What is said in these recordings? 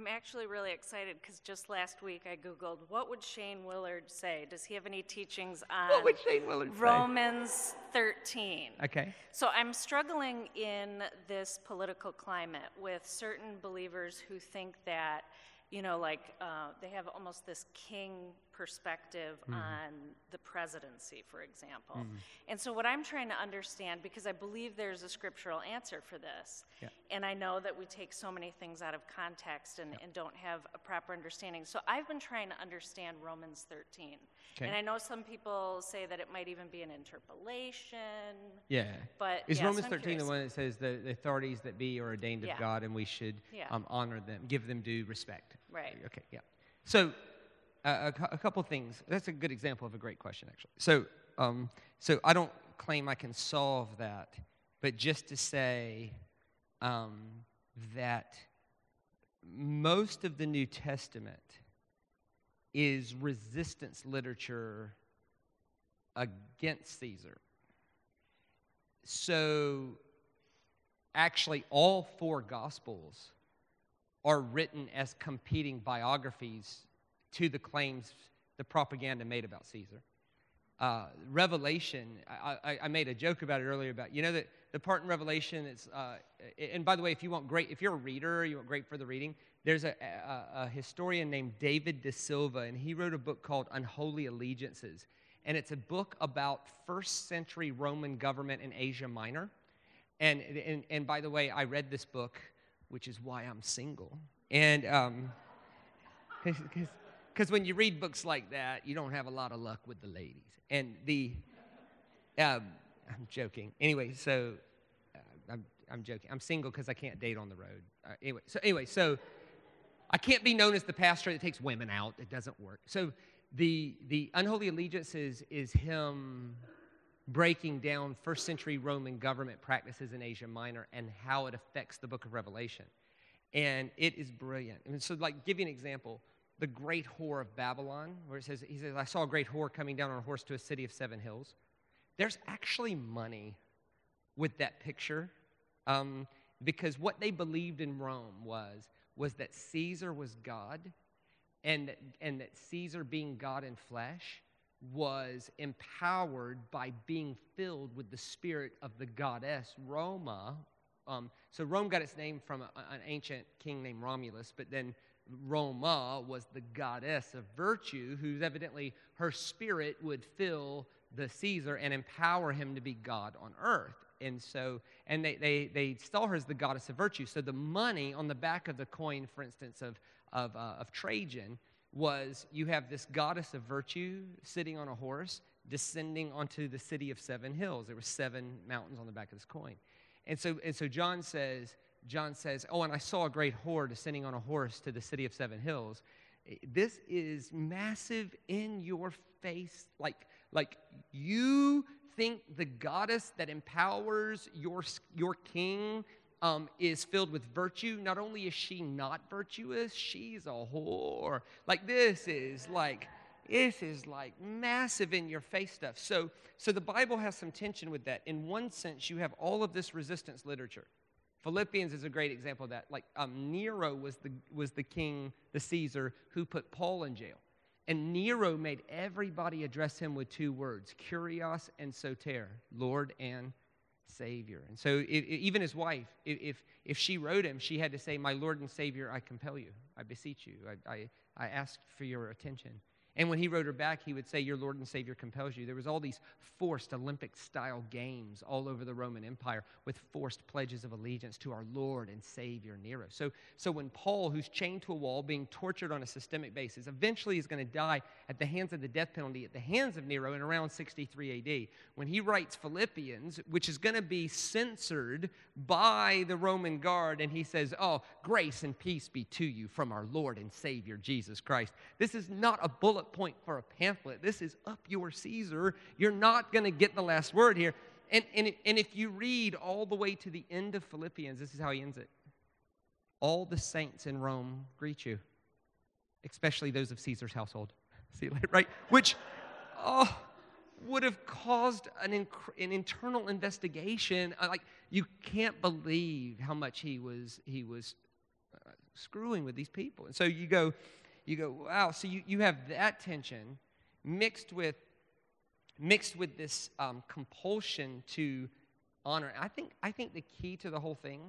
I'm actually really excited because just last week I Googled, what would Shane Willard say? Does he have any teachings on what would Shane Willard Romans say? 13? Okay. So I'm struggling in this political climate with certain believers who think that, you know, like they have almost this king perspective on the presidency, for example. And so what I'm trying to understand, because I believe there's a scriptural answer for this, and I know that we take so many things out of context and don't have a proper understanding. So I've been trying to understand Romans 13. Okay. And I know some people say that it might even be an interpolation. But is Romans 13 the one that says the authorities that be are ordained of God, and we should honor them, give them due respect? Right. Okay, So a couple things. That's a good example of a great question, actually. So so I don't claim I can solve that, but just to say that most of the New Testament is resistance literature against Caesar. So actually all four Gospels are written as competing biographies to the claims, the propaganda made about Caesar. Revelation, I made a joke about it earlier about, you know, that the part in Revelation, it's, and by the way, if you want great, if you're a reader, you want great further reading, there's a historian named David de Silva, and he wrote a book called Unholy Allegiances, and it's a book about first century Roman government in Asia Minor. And by the way, I read this book, which is why I'm single. And, because when you read books like that, you don't have a lot of luck with the ladies. And the, I'm joking. Anyway, so I'm joking. I'm single because I can't date on the road. Anyway, so I can't be known as the pastor that takes women out. It doesn't work. So the Unholy Allegiances is him breaking down first century Roman government practices in Asia Minor and how it affects the book of Revelation. And it is brilliant. And so, like, give you an example. The great whore of Babylon, where it says, he says, I saw a great whore coming down on a horse to a city of seven hills. There's actually money with that picture, because what they believed in Rome was that Caesar was God, and that Caesar being God in flesh was empowered by being filled with the spirit of the goddess Roma. So Rome got its name from an ancient king named Romulus, but then Roma was the goddess of virtue, who's evidently her spirit would fill the Caesar and empower him to be God on earth. And so, and they saw her as the goddess of virtue. So the money on the back of the coin, for instance, of Trajan, was you have this goddess of virtue sitting on a horse descending onto the city of seven hills. There were seven mountains on the back of this coin. And so John says, oh, and I saw a great whore descending on a horse to the city of seven hills. This is massive in your face. Like you think the goddess that empowers your king is filled with virtue. Not only is she not virtuous, she's a whore. Like, this is like massive in your face stuff. So the Bible has some tension with that. In one sense, you have all of this resistance literature. Philippians is a great example of that. Like Nero was the king, the Caesar, who put Paul in jail. And Nero made everybody address him with two words, Kurios and Soter, Lord and Savior. And so even his wife, if she wrote him, she had to say, my Lord and Savior, I compel you, I beseech you, I ask for your attention. And when he wrote her back, he would say, your Lord and Savior compels you. There was all these forced Olympic-style games all over the Roman Empire with forced pledges of allegiance to our Lord and Savior, Nero. So when Paul, who's chained to a wall, being tortured on a systemic basis, eventually is going to die at the hands of the death penalty, at the hands of Nero in around 63 AD, when he writes Philippians, which is going to be censored by the Roman guard, and he says, oh, grace and peace be to you from our Lord and Savior, Jesus Christ. This is not a bullet point for a pamphlet. This is up your Caesar. You're not going to get the last word here. And if you read all the way to the end of Philippians, this is how he ends it. All the saints in Rome greet you, especially those of Caesar's household. See you later, right? Which would have caused an internal investigation. Like, you can't believe how much he was screwing with these people. And so you go, wow. So you have that tension mixed with this compulsion to honor. I think the key to the whole thing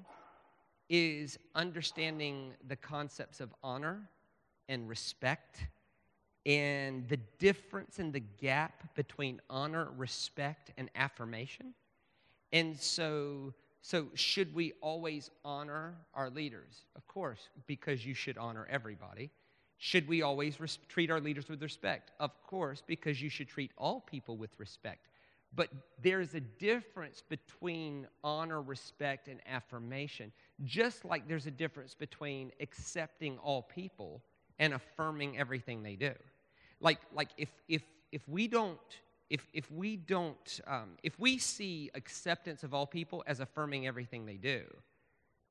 is understanding the concepts of honor and respect, and the difference and the gap between honor, respect, and affirmation. And so should we always honor our leaders? Of course, because you should honor everybody. Should we always treat our leaders with respect? Of course, because you should treat all people with respect. But there is a difference between honor, respect, and affirmation, just like there's a difference between accepting all people and affirming everything they do. Like if we see acceptance of all people as affirming everything they do,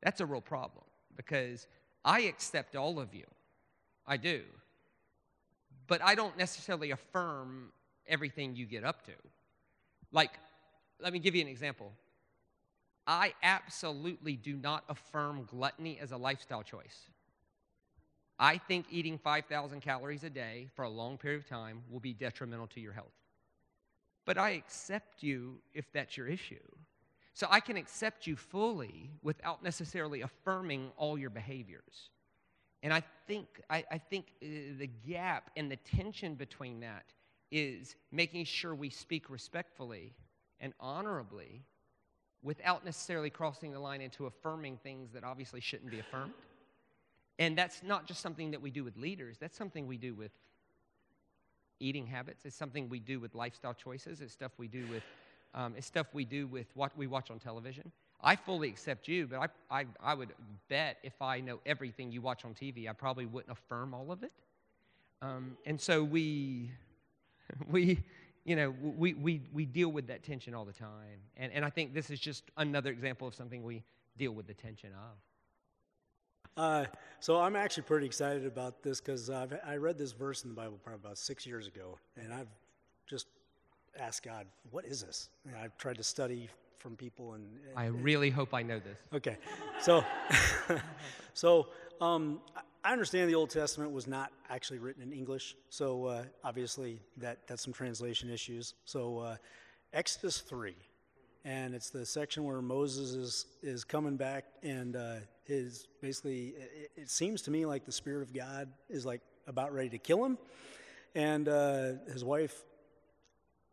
that's a real problem, because I accept all of you. I do. But I don't necessarily affirm everything you get up to. Like, let me give you an example. I absolutely do not affirm gluttony as a lifestyle choice. I think eating 5,000 calories a day for a long period of time will be detrimental to your health. But I accept you if that's your issue. So I can accept you fully without necessarily affirming all your behaviors. And I think the gap and the tension between that is making sure we speak respectfully and honorably without necessarily crossing the line into affirming things that obviously shouldn't be affirmed. And that's not just something that we do with leaders. That's something we do with eating habits. It's something we do with lifestyle choices. It's stuff we do with what we watch on television. I fully accept you, but I would bet if I know everything you watch on TV, I probably wouldn't affirm all of it. And so we deal with that tension all the time. And I think this is just another example of something we deal with the tension of. So I'm actually pretty excited about this, because I read this verse in the Bible probably about 6 years ago, and I've just asked God, what is this? And I've tried to study from people. And I really hope I know this. Okay. So I understand the Old Testament was not actually written in English, so obviously that's some translation issues. So Exodus 3, and it's the section where Moses is coming back, and it seems to me like the Spirit of God is like about ready to kill him, and his wife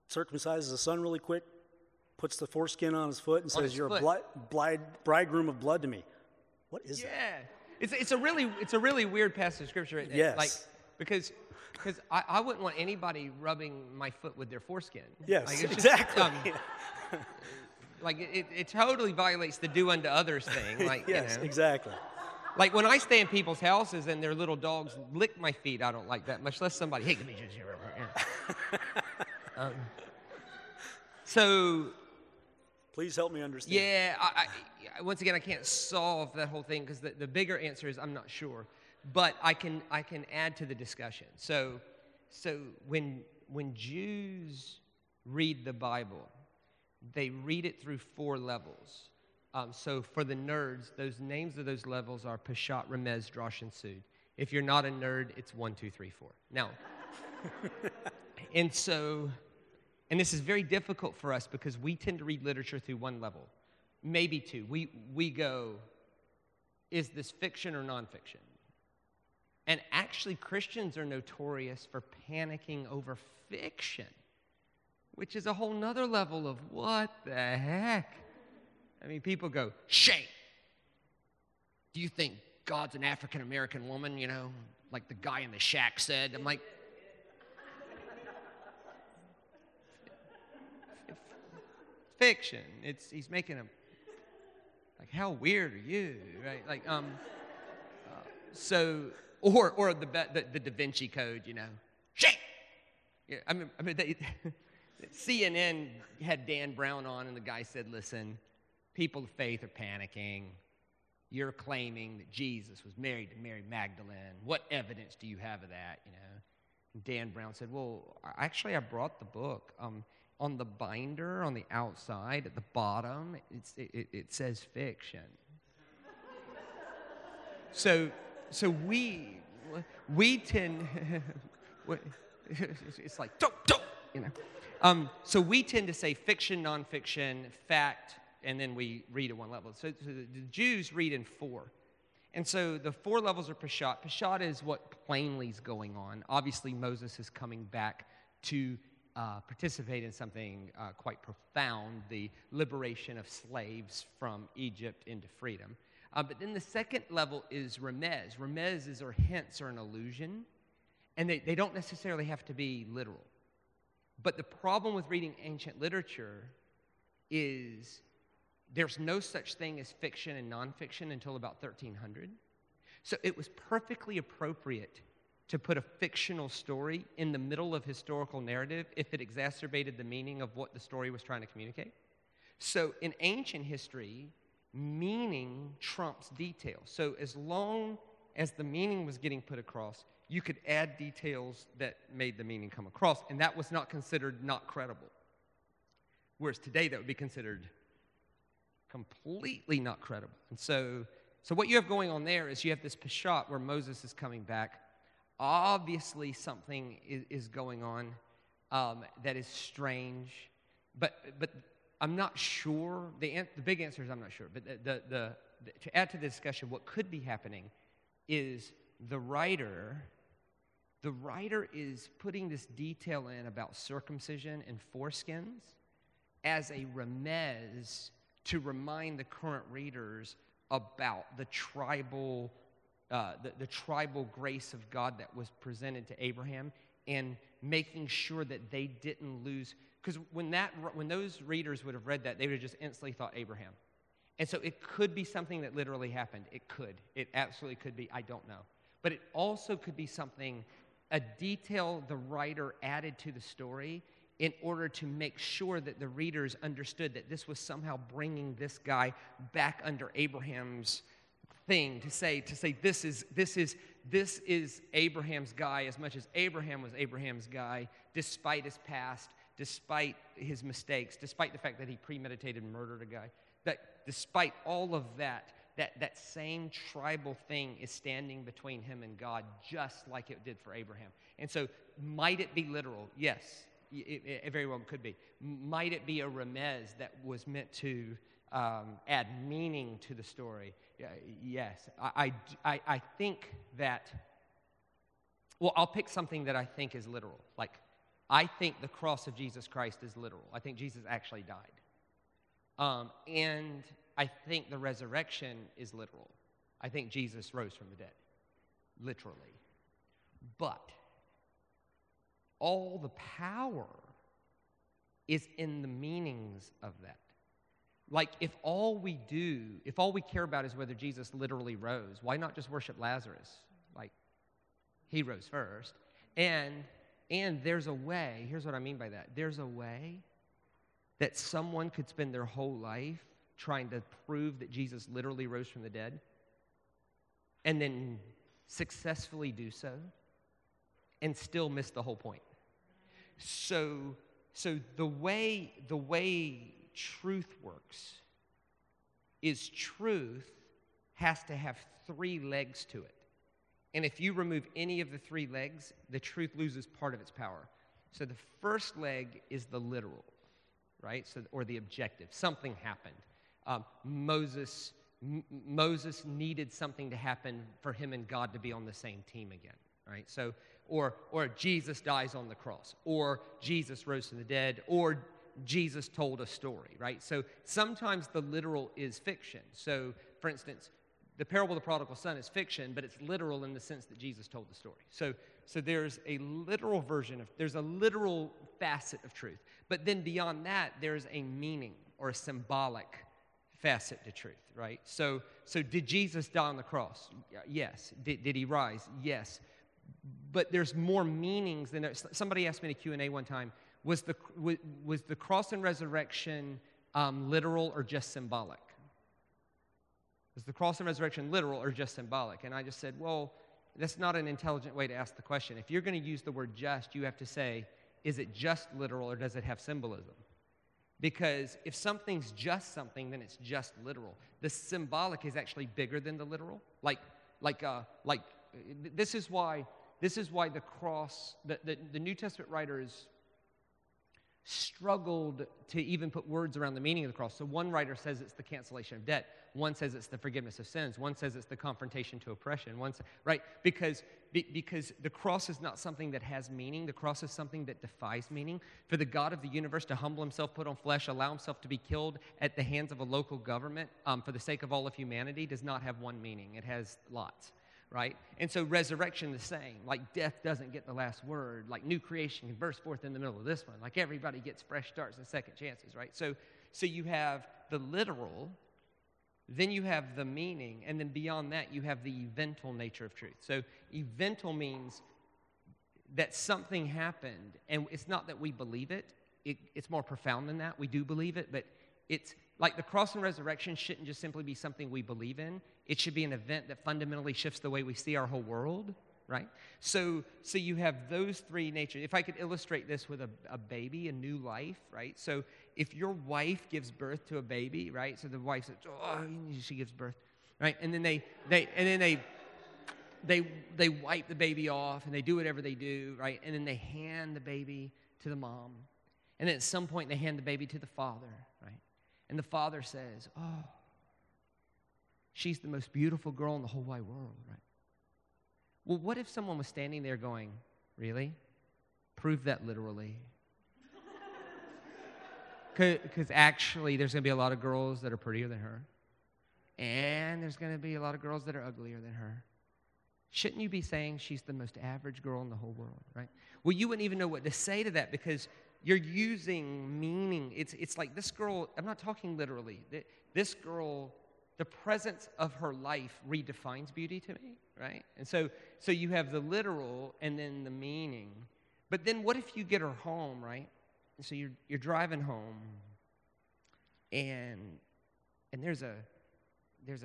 circumcises the son really quick, puts the foreskin on his foot, and says, "You're a bridegroom of blood to me." What is that? Yeah, it's a really weird passage of scripture. Right there. Yes, because I wouldn't want anybody rubbing my foot with their foreskin. Yes, like, exactly. Like, it totally violates the do unto others thing. Like, yes, you know. Exactly. Like, when I stay in people's houses and their little dogs lick my feet, I don't like that much, less somebody, hey, give me just your... So... Please help me understand. Yeah, I once again, I can't solve that whole thing, because the bigger answer is I'm not sure. But I can add to the discussion. So when Jews read the Bible... they read it through four levels. So for the nerds, those names of those levels are Peshat, Ramez, Drash, and Sud. If you're not a nerd, it's 1, 2, 3, 4. Now, and this is very difficult for us, because we tend to read literature through one level, maybe two. We go, is this fiction or nonfiction? And actually, Christians are notorious for panicking over fiction, which is a whole nother level of what the heck? I mean, people go, Shane, do you think God's an African-American woman, you know, like the guy in the shack said? I'm like, fiction. He's making a, like, how weird are you, right? Like, or the Da Vinci Code, you know, Shane! Yeah, I mean CNN had Dan Brown on, and the guy said, listen, people of faith are panicking. You're claiming that Jesus was married to Mary Magdalene. What evidence do you have of that? You know, and Dan Brown said, well, actually, I brought the book. On the binder, on the outside, at the bottom, it says fiction. So So we tend, it's like, don't, you know. So we tend to say fiction, nonfiction, fact, and then we read at one level. So the Jews read in four. And so the four levels are Peshat. Peshat is what plainly is going on. Obviously, Moses is coming back to participate in something quite profound, the liberation of slaves from Egypt into freedom. But then the second level is Ramez. Ramez is, or hints, or an allusion. And they don't necessarily have to be literal. But the problem with reading ancient literature is there's no such thing as fiction and nonfiction until about 1300. So it was perfectly appropriate to put a fictional story in the middle of historical narrative if it exacerbated the meaning of what the story was trying to communicate. So in ancient history, meaning trumps detail. So as long as the meaning was getting put across, you could add details that made the meaning come across, and that was not considered not credible. Whereas today, that would be considered completely not credible. And so what you have going on there is you have this Peshat where Moses is coming back. Obviously, something is going on that is strange, but I'm not sure. The big answer is I'm not sure. But to add to the discussion, what could be happening is the writer is putting this detail in about circumcision and foreskins as a remez to remind the current readers about the tribal grace of God that was presented to Abraham, and making sure that they didn't lose. Because when those readers would have read that, they would have just instantly thought Abraham. And so it could be something that literally happened. It could. It absolutely could be. I don't know. But it also could be something, a detail the writer added to the story in order to make sure that the readers understood that this was somehow bringing this guy back under Abraham's thing, to say this is Abraham's guy as much as Abraham was Abraham's guy, despite his past, despite his mistakes, despite the fact that he premeditated and murdered a guy. That despite all of that same tribal thing is standing between him and God, just like it did for Abraham. And so, might it be literal? Yes, it very well could be. Might it be a remez that was meant to add meaning to the story? Yes. I think that, well, I'll pick something that I think is literal. Like, I think the cross of Jesus Christ is literal. I think Jesus actually died. And I think the resurrection is literal. I think Jesus rose from the dead, literally. But all the power is in the meanings of that. Like, if all we care about is whether Jesus literally rose, why not just worship Lazarus? Like, he rose first. And there's a way, here's what I mean by that. There's a way that someone could spend their whole life trying to prove that Jesus literally rose from the dead and then successfully do so and still miss the whole point. So the way truth works is truth has to have three legs to it. And if you remove any of the three legs, the truth loses part of its power. So the first leg is the literal, right? So, or the objective. Something happened. Moses needed something to happen for him and God to be on the same team again, right? So, or Jesus dies on the cross, or Jesus rose from the dead, or Jesus told a story, right? So sometimes the literal is fiction. So, for instance, the parable of the prodigal son is fiction, but it's literal in the sense that Jesus told the story. So there's a literal there's a literal facet of truth. But then beyond that, there's a meaning or a symbolic facet to truth, right? So did Jesus die on the cross? Yes. Did he rise? Yes. But there's more meanings than that. Somebody asked me in a Q&A one time, was the cross and resurrection literal or just symbolic? Was the cross and resurrection literal or just symbolic? And I just said, well, that's not an intelligent way to ask the question. If you're going to use the word just, you have to say, is it just literal or does it have symbolism? Because if something's just something, then it's just literal. The symbolic is actually bigger than the literal. Like, This is why the cross, the New Testament writers struggled to even put words around the meaning of the cross. So one writer says it's the cancellation of debt. One says it's the forgiveness of sins. One says it's the confrontation to oppression. Because the cross is not something that has meaning. The cross is something that defies meaning. For the God of the universe to humble himself, put on flesh, allow himself to be killed at the hands of a local government for the sake of all of humanity does not have one meaning. It has lots. Right? And so resurrection the same. Like death doesn't get the last word. Like new creation can burst forth in the middle of this one. Like everybody gets fresh starts and second chances, right? So you have the literal, then you have the meaning, and then beyond that you have the evental nature of truth. So evental means that something happened, and it's not that we believe it. It's more profound than that. We do believe it, but it's like the cross and resurrection shouldn't just simply be something we believe in. It should be an event that fundamentally shifts the way we see our whole world, right? So you have those three natures. If I could illustrate this with a baby, a new life, right? So if your wife gives birth to a baby, right? So the wife says, "Oh," she gives birth, right? And then they wipe the baby off and they do whatever they do, right? And then they hand the baby to the mom, and then at some point they hand the baby to the father, right? And the father says, "Oh, she's the most beautiful girl in the whole wide world," right? Well, what if someone was standing there going, "Really? Prove that literally." Because actually there's going to be a lot of girls that are prettier than her. And there's going to be a lot of girls that are uglier than her. Shouldn't you be saying she's the most average girl in the whole world, right? Well, you wouldn't even know what to say to that because you're using meaning. It's like this girl, I'm not talking literally. This girl, the presence of her life redefines beauty to me, right? And so you have the literal and then the meaning. But then what if you get her home, right? And so you're driving home and there's a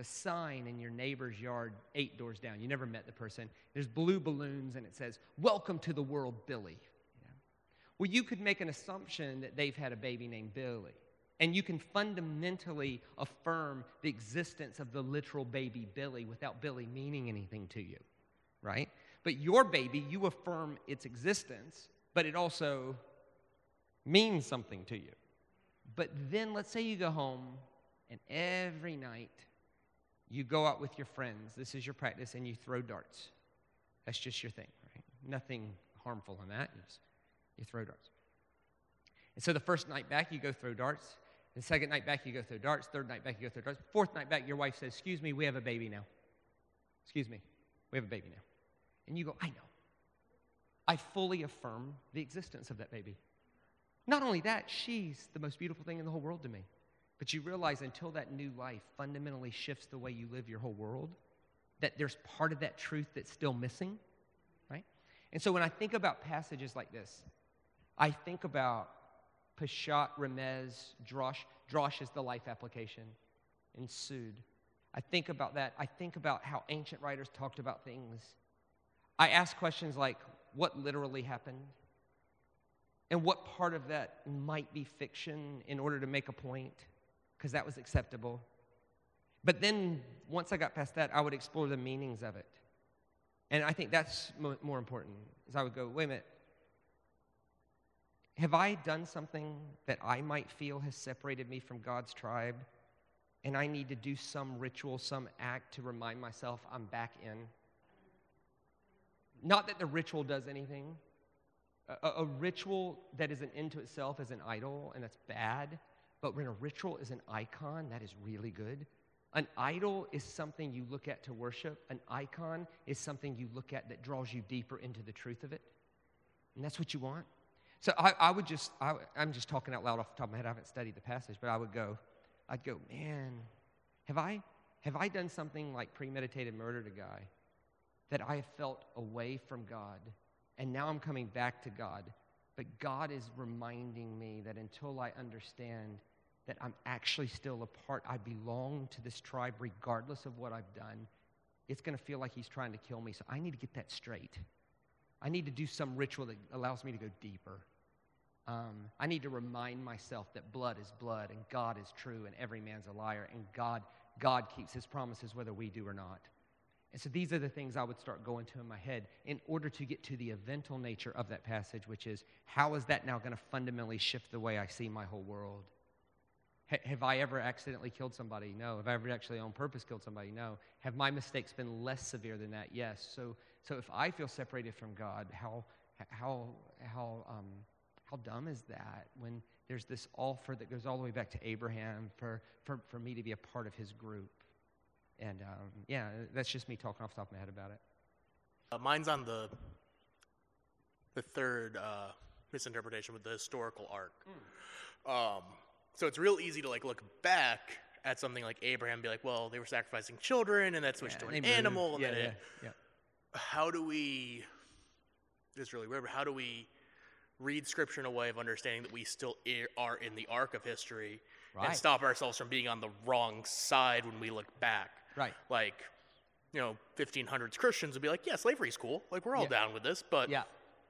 sign in your neighbor's yard 8 doors down. You never met the person. There's blue balloons and it says, "Welcome to the world, Billy." You know? Well, you could make an assumption that they've had a baby named Billy. And you can fundamentally affirm the existence of the literal baby Billy without Billy meaning anything to you, right? But your baby, you affirm its existence, but it also means something to you. But then let's say you go home and every night you go out with your friends. This is your practice and you throw darts. That's just your thing, right? Nothing harmful in that. You throw darts. And so the first night back, you go throw darts. The second night back, you go throw darts. Third night back, you go throw darts. Fourth night back, your wife says, "Excuse me, we have a baby now. Excuse me, we have a baby now." And you go, "I know. I fully affirm the existence of that baby. Not only that, she's the most beautiful thing in the whole world to me." But you realize until that new life fundamentally shifts the way you live your whole world, that there's part of that truth that's still missing, right? And so when I think about passages like this, I think about Peshat, Ramez, Drash. Drash is the life application. And Sud. I think about that. I think about how ancient writers talked about things. I ask questions like, what literally happened? And what part of that might be fiction in order to make a point? Because that was acceptable. But then, once I got past that, I would explore the meanings of it. And I think that's more important, is I would go, wait a minute. Have I done something that I might feel has separated me from God's tribe, and I need to do some ritual, some act to remind myself I'm back in? Not that the ritual does anything. A ritual that is an end to itself is an idol, and that's bad. But when a ritual is an icon, that is really good. An idol is something you look at to worship. An icon is something you look at that draws you deeper into the truth of it. And that's what you want. So I'm just talking out loud off the top of my head. I haven't studied the passage, but I'd go, man, have I done something like premeditated murder to God that I have felt away from God, and now I'm coming back to God, but God is reminding me that until I understand that I'm actually still a part, I belong to this tribe regardless of what I've done, it's going to feel like he's trying to kill me, so I need to get that straight. I need to do some ritual that allows me to go deeper. I need to remind myself that blood is blood, and God is true, and every man's a liar, and God keeps his promises whether we do or not. And so these are the things I would start going to in my head in order to get to the eventual nature of that passage, which is, how is that now going to fundamentally shift the way I see my whole world? Have I ever accidentally killed somebody? No. Have I ever actually on purpose killed somebody? No. Have my mistakes been less severe than that? Yes. So if I feel separated from God, how dumb is that when there's this offer that goes all the way back to Abraham for me to be a part of his group? And yeah, that's just me talking off the top of my head about it. Mine's on the third misinterpretation with the historical arc. Mm. So it's real easy to like look back at something like Abraham and be like, well, they were sacrificing children, and that switched to an animal. And How do we, this is really weird, but how do we read Scripture in a way of understanding that we still are in the arc of history, right, and stop ourselves from being on the wrong side when we look back? Right. Like, 1500s Christians would be like, yeah, slavery's cool. Like, we're all down with this. But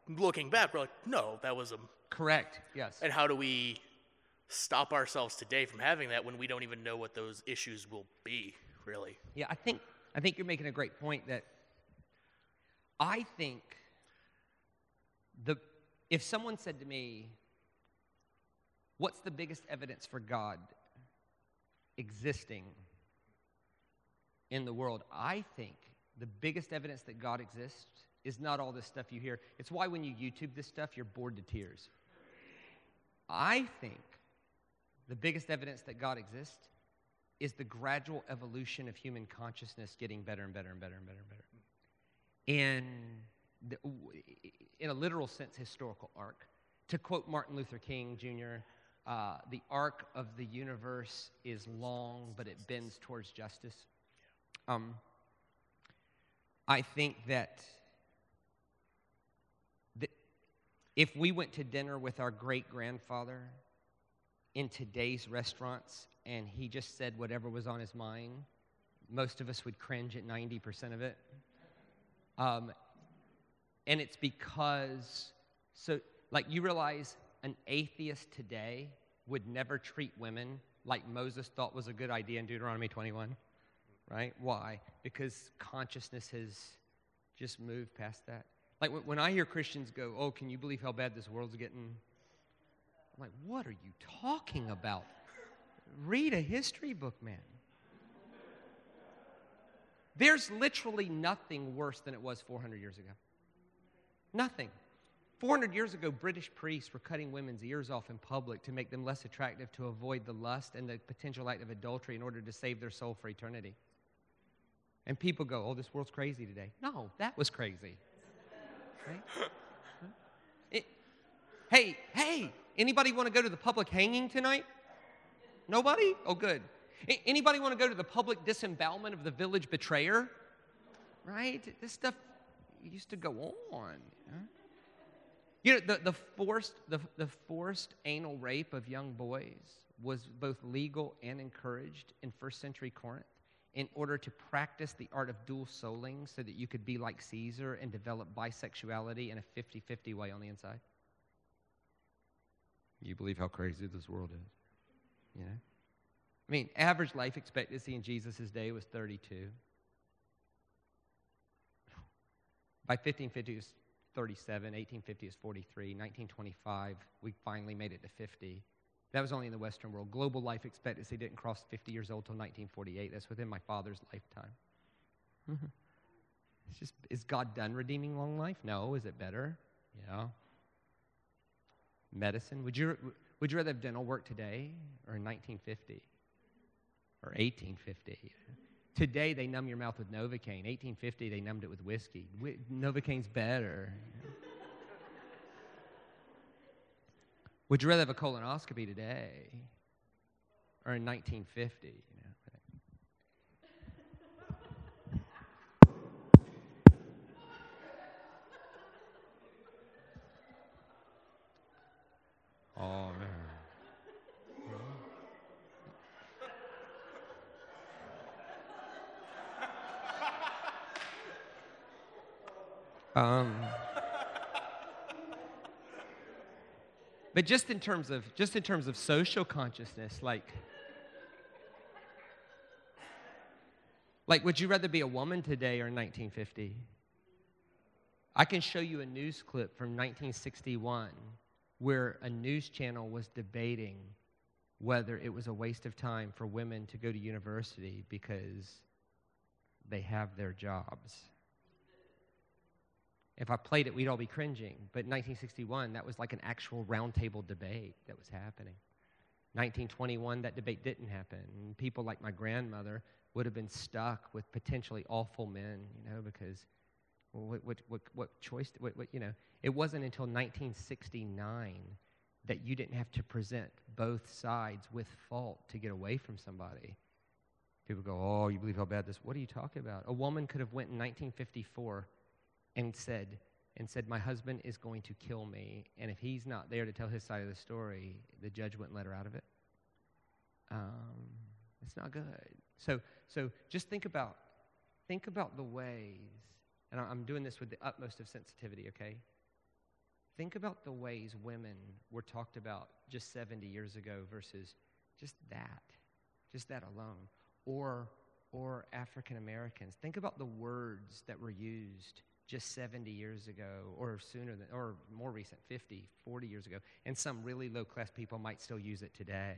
looking back, we're like, no, that was a... Correct, yes. And how do we stop ourselves today from having that when we don't even know what those issues will be, really? Yeah, I think you're making a great point that I think if someone said to me, what's the biggest evidence for God existing in the world? I think the biggest evidence that God exists is not all this stuff you hear. It's why when you YouTube this stuff, you're bored to tears. I think the biggest evidence that God exists is the gradual evolution of human consciousness getting better and better and better and better and better. And in a literal sense, historical arc. To quote Martin Luther King Jr., the arc of the universe is long, but it bends towards justice. I think that if we went to dinner with our great-grandfather in today's restaurants and he just said whatever was on his mind, most of us would cringe at 90% of it. And it's because, you realize an atheist today would never treat women like Moses thought was a good idea in Deuteronomy 21. Right? Why? Because consciousness has just moved past that. Like, when I hear Christians go, oh, can you believe how bad this world's getting? I'm like, what are you talking about? Read a history book, man. There's literally nothing worse than it was 400 years ago. Nothing. 400 years ago, British priests were cutting women's ears off in public to make them less attractive, to avoid the lust and the potential act of adultery in order to save their soul for eternity. And people go, oh, this world's crazy today. No, that was crazy. Right? Hey, anybody want to go to the public hanging tonight? Nobody? Oh, good. Anybody want to go to the public disembowelment of the village betrayer? Right? This stuff used to go on. The forced anal rape of young boys was both legal and encouraged in first century Corinth, in order to practice the art of dual souling so that you could be like Caesar and develop bisexuality in a 50-50 way on the inside. You believe how crazy this world is, I mean, average life expectancy in Jesus' day was 32. By 1550, it was 37. 1850, it was 43. 1925, we finally made it to 50. That was only in the Western world. Global life expectancy didn't cross 50 years old till 1948. That's within my father's lifetime. It's just, is God done redeeming long life? No. Is it better? Yeah. Medicine. Would you rather have dental work today or in 1950 or 1850? Today they numb your mouth with Novocaine. 1850 they numbed it with whiskey. Novocaine's better. Would you rather have a colonoscopy today or in 1950? Oh, man. But just in terms of social consciousness, like Like, would you rather be a woman today or in 1950? I can show you a news clip from 1961 where a news channel was debating whether it was a waste of time for women to go to university because they have their jobs. If I played it, we'd all be cringing. But in 1961, that was like an actual roundtable debate that was happening. 1921, that debate didn't happen. And people like my grandmother would have been stuck with potentially awful men, you know, because what choice, you know. It wasn't until 1969 that you didn't have to present both sides with fault to get away from somebody. People go, oh, you believe how bad this, what are you talking about? A woman could have went in 1954 and said, my husband is going to kill me, and if he's not there to tell his side of the story, the judge wouldn't let her out of it. It's not good. So just think about the ways, and I'm doing this with the utmost of sensitivity, okay? Think about the ways women were talked about just 70 years ago versus just that alone, or African Americans. Think about the words that were used just 70 years ago or sooner than, or more recent, 50, 40 years ago, and some really low-class people might still use it today.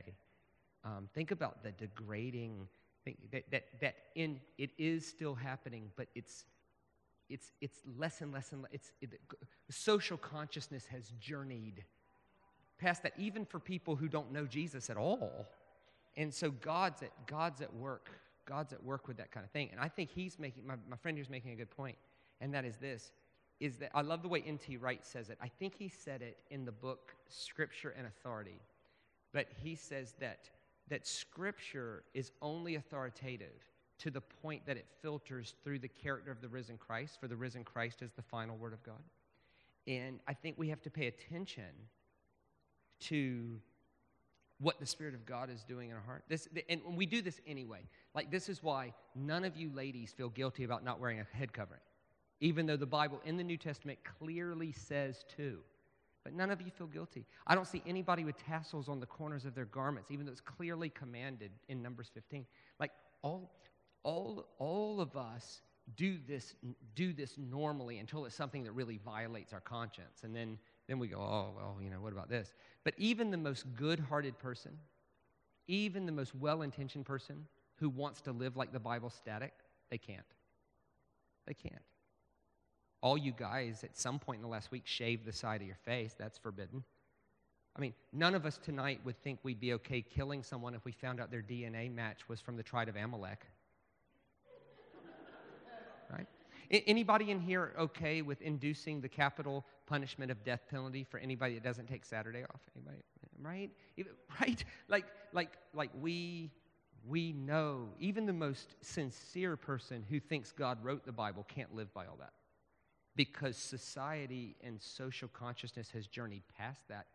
Think about the degrading thing that in it is still happening, but it's less and less and less. Social consciousness has journeyed past that, even for people who don't know Jesus at all. And so God's at work. God's at work with that kind of thing. And I think he's making, my friend here's making a good point, and that is this, is that I love the way N.T. Wright says it. I think he said it in the book Scripture and Authority. But he says that Scripture is only authoritative to the point that it filters through the character of the risen Christ, for the risen Christ is the final word of God. And I think we have to pay attention to what the Spirit of God is doing in our heart. And we do this anyway. Like, this is why none of you ladies feel guilty about not wearing a head covering, even though the Bible in the New Testament clearly says to. But none of you feel guilty. I don't see anybody with tassels on the corners of their garments, even though it's clearly commanded in Numbers 15. Like, all of us do this normally until it's something that really violates our conscience. And then we go, oh, well, you know, what about this? But even the most good-hearted person, even the most well-intentioned person who wants to live like the Bible static, they can't. They can't. All you guys, at some point in the last week, shaved the side of your face. That's forbidden. I mean, none of us tonight would think we'd be okay killing someone if we found out their DNA match was from the tribe of Amalek. Right? Anybody in here okay with inducing the capital punishment of death penalty for anybody that doesn't take Saturday off? Anybody? Right? Right? Like we know even the most sincere person who thinks God wrote the Bible can't live by all that, because society and social consciousness has journeyed past that,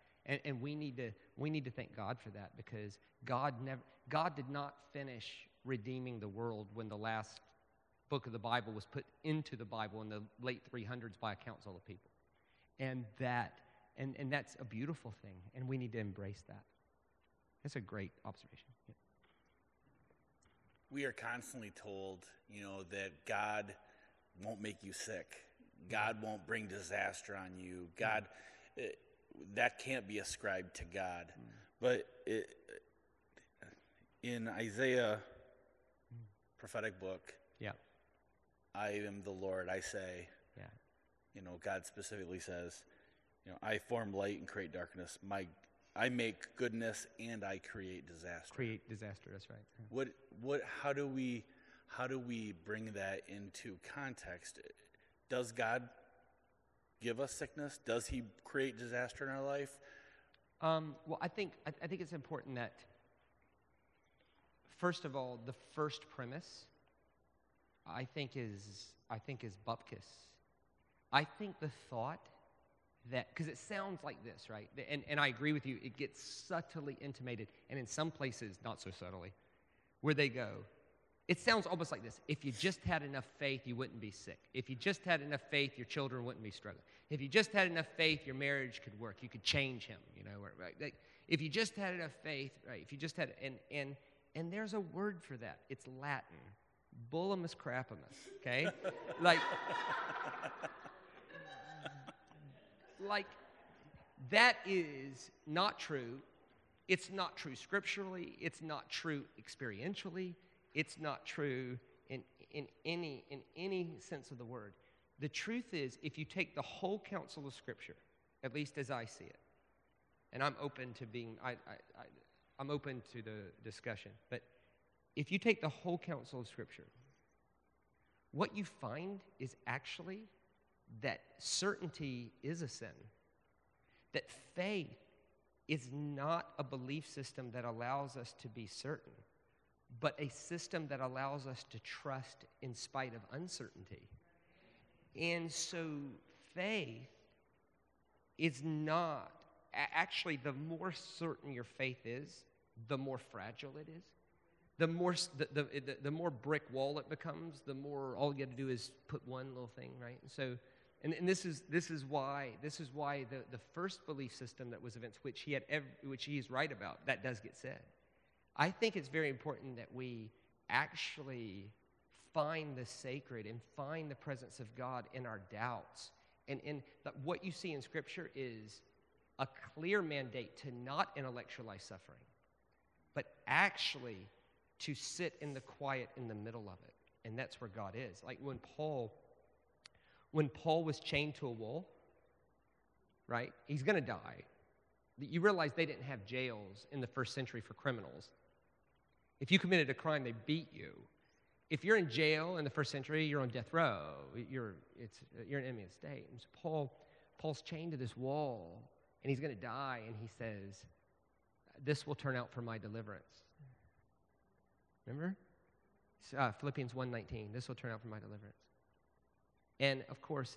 and we need to thank God for that, because God did not finish redeeming the world when the last book of the Bible was put into the Bible in the late 300s by a council of people, and that's a beautiful thing, and we need to embrace that. That's a great observation. Yeah. We are constantly told, you know, that God won't make you sick. God won't bring disaster on you. God, that can't be ascribed to God. Mm. But in Isaiah, prophetic book, yeah, I am the Lord, I say. Yeah. You know, God specifically says, you know, I form light and create darkness. I make goodness and I create disaster. Create disaster, that's right. Yeah. How do we bring that into context? Does God give us sickness? Does he create disaster in our life? Well, I think it's important that, first of all, the first premise, I think is bupkis. I think the thought that, because it sounds like this, right? And I agree with you. It gets subtly intimated, and in some places not so subtly, where they go, it sounds almost like this. If you just had enough faith, you wouldn't be sick. If you just had enough faith, your children wouldn't be struggling. If you just had enough faith, your marriage could work. You could change him, you know. Right? If you just had enough faith, right? If you just had, and there's a word for that. It's Latin. Bullamus crapamus, okay? Like that is not true. It's not true scripturally. It's not true experientially. It's not true in any sense of the word. The truth is, if you take the whole counsel of Scripture, at least as I see it, and I'm open to being, I'm open to the discussion, but if you take the whole counsel of Scripture, what you find is actually that certainty is a sin, that faith is not a belief system that allows us to be certain, but a system that allows us to trust in spite of uncertainty. And so faith is not, actually the more certain your faith is, the more fragile it is. The more brick wall it becomes, the more all you got to do is put one little thing, right? So, and this is why the first belief system that was events, which he's right about, that does get said. I think it's very important that we actually find the sacred and find the presence of God in our doubts. And what you see in Scripture is a clear mandate to not intellectualize suffering, but actually to sit in the quiet in the middle of it. And that's where God is. Like when Paul was chained to a wall, right? He's going to die. You realize they didn't have jails in the first century for criminals. If you committed a crime, they beat you. If you're in jail in the first century, you're on death row. You're an enemy of the state. And so Paul's chained to this wall, and he's going to die, and he says, "This will turn out for my deliverance." Remember? Philippians 1:19, "This will turn out for my deliverance." And, of course,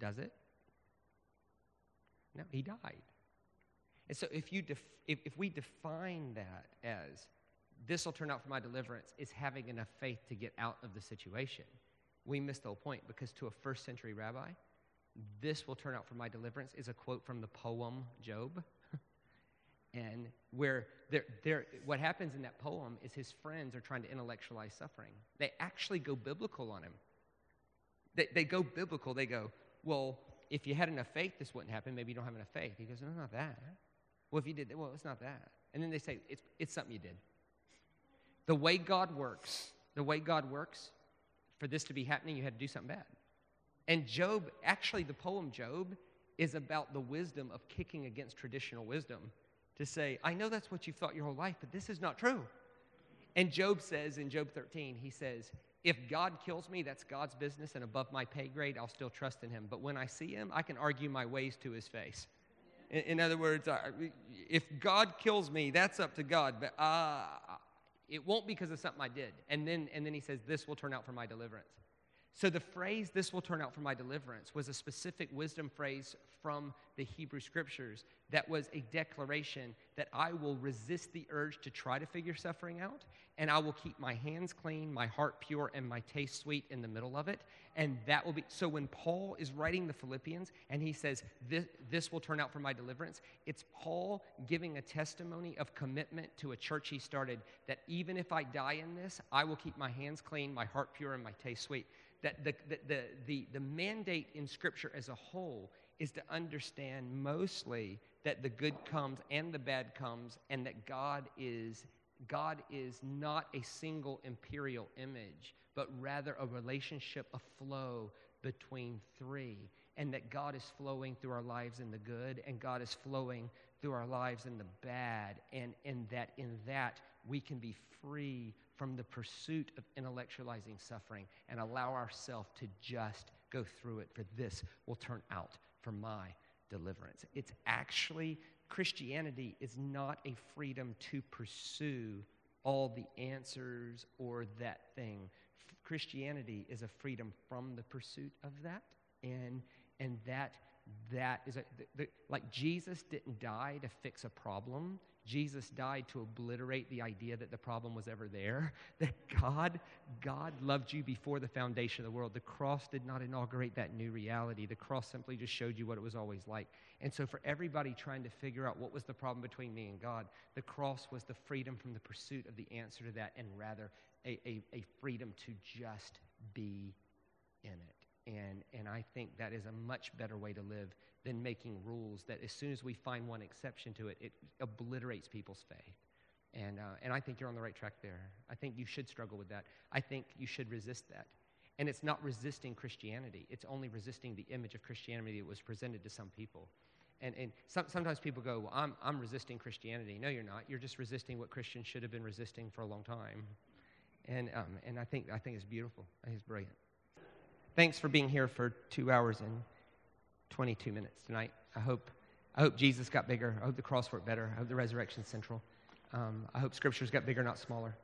does it? No, he died. And so if we define that as this will turn out for my deliverance is having enough faith to get out of the situation, we miss the whole point, because to a first century rabbi, this will turn out for my deliverance is a quote from the poem Job. And where what happens in that poem is his friends are trying to intellectualize suffering. They actually go biblical on him. They go biblical. They go, well, if you had enough faith, this wouldn't happen. Maybe you don't have enough faith. He goes, no, not that. Well, if you did, well, it's not that. And then they say, it's something you did. The way God works, for this to be happening, you had to do something bad. And Job, actually the poem Job, is about the wisdom of kicking against traditional wisdom to say, I know that's what you've thought your whole life, but this is not true. And Job says in Job 13, he says, if God kills me, that's God's business, and above my pay grade, I'll still trust in him. But when I see him, I can argue my ways to his face. In other words, if God kills me, that's up to God, but it won't because of something I did. And then he says, this will turn out for my deliverance. So the phrase, this will turn out for my deliverance, was a specific wisdom phrase from the Hebrew Scriptures that was a declaration that I will resist the urge to try to figure suffering out, and I will keep my hands clean, my heart pure, and my taste sweet in the middle of it. And that will be, so when Paul is writing the Philippians and he says, this will turn out for my deliverance, it's Paul giving a testimony of commitment to a church he started that even if I die in this, I will keep my hands clean, my heart pure, and my taste sweet. That the mandate in Scripture as a whole is to understand mostly that the good comes and the bad comes, and that God is not a single imperial image, but rather a relationship, a flow between three, and that God is flowing through our lives in the good, and God is flowing through our lives in the bad, and that in that we can be free from the pursuit of intellectualizing suffering and allow ourselves to just go through it, for this will turn out for my deliverance. It's actually, Christianity is not a freedom to pursue all the answers or that thing. Christianity is a freedom from the pursuit of that, and that is like Jesus didn't die to fix a problem. Jesus died to obliterate the idea that the problem was ever there, that God loved you before the foundation of the world. The cross did not inaugurate that new reality. The cross simply just showed you what it was always like. And so for everybody trying to figure out what was the problem between me and God, the cross was the freedom from the pursuit of the answer to that, and rather a freedom to just be in it. And I think that is a much better way to live than making rules that as soon as we find one exception to it, it obliterates people's faith. And I think you're on the right track there. I think you should struggle with that. I think you should resist that. And it's not resisting Christianity. It's only resisting the image of Christianity that was presented to some people. And sometimes people go, well, I'm resisting Christianity. No, you're not. You're just resisting what Christians should have been resisting for a long time. And I think it's beautiful. I think it's brilliant. Thanks for being here for 2 hours and 22 minutes tonight. I hope Jesus got bigger. I hope the cross worked better. I hope the resurrection's central. I hope Scriptures got bigger, not smaller.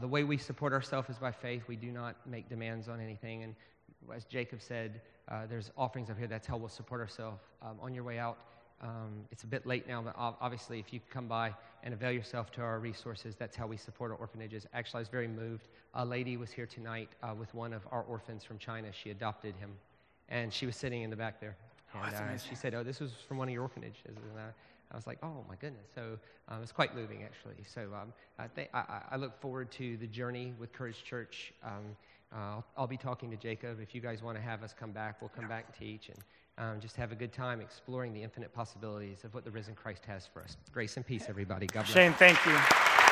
The way we support ourselves is by faith. We do not make demands on anything. And as Jacob said, there's offerings up here. That's how we'll support ourselves. On your way out, it's a bit late now, but obviously if you come by and avail yourself to our resources, that's how we support our orphanages. Actually, I was very moved. A lady was here tonight with one of our orphans from China. She adopted him, and she was sitting in the back there. And she said, oh, this was from one of your orphanages. And I was like, oh, my goodness. So it's quite moving, actually. So I look forward to the journey with Courage Church. I'll be talking to Jacob. If you guys want to have us come back, we'll come back and teach and just have a good time exploring the infinite possibilities of what the risen Christ has for us. Grace and peace, everybody. God bless. Shane, thank you.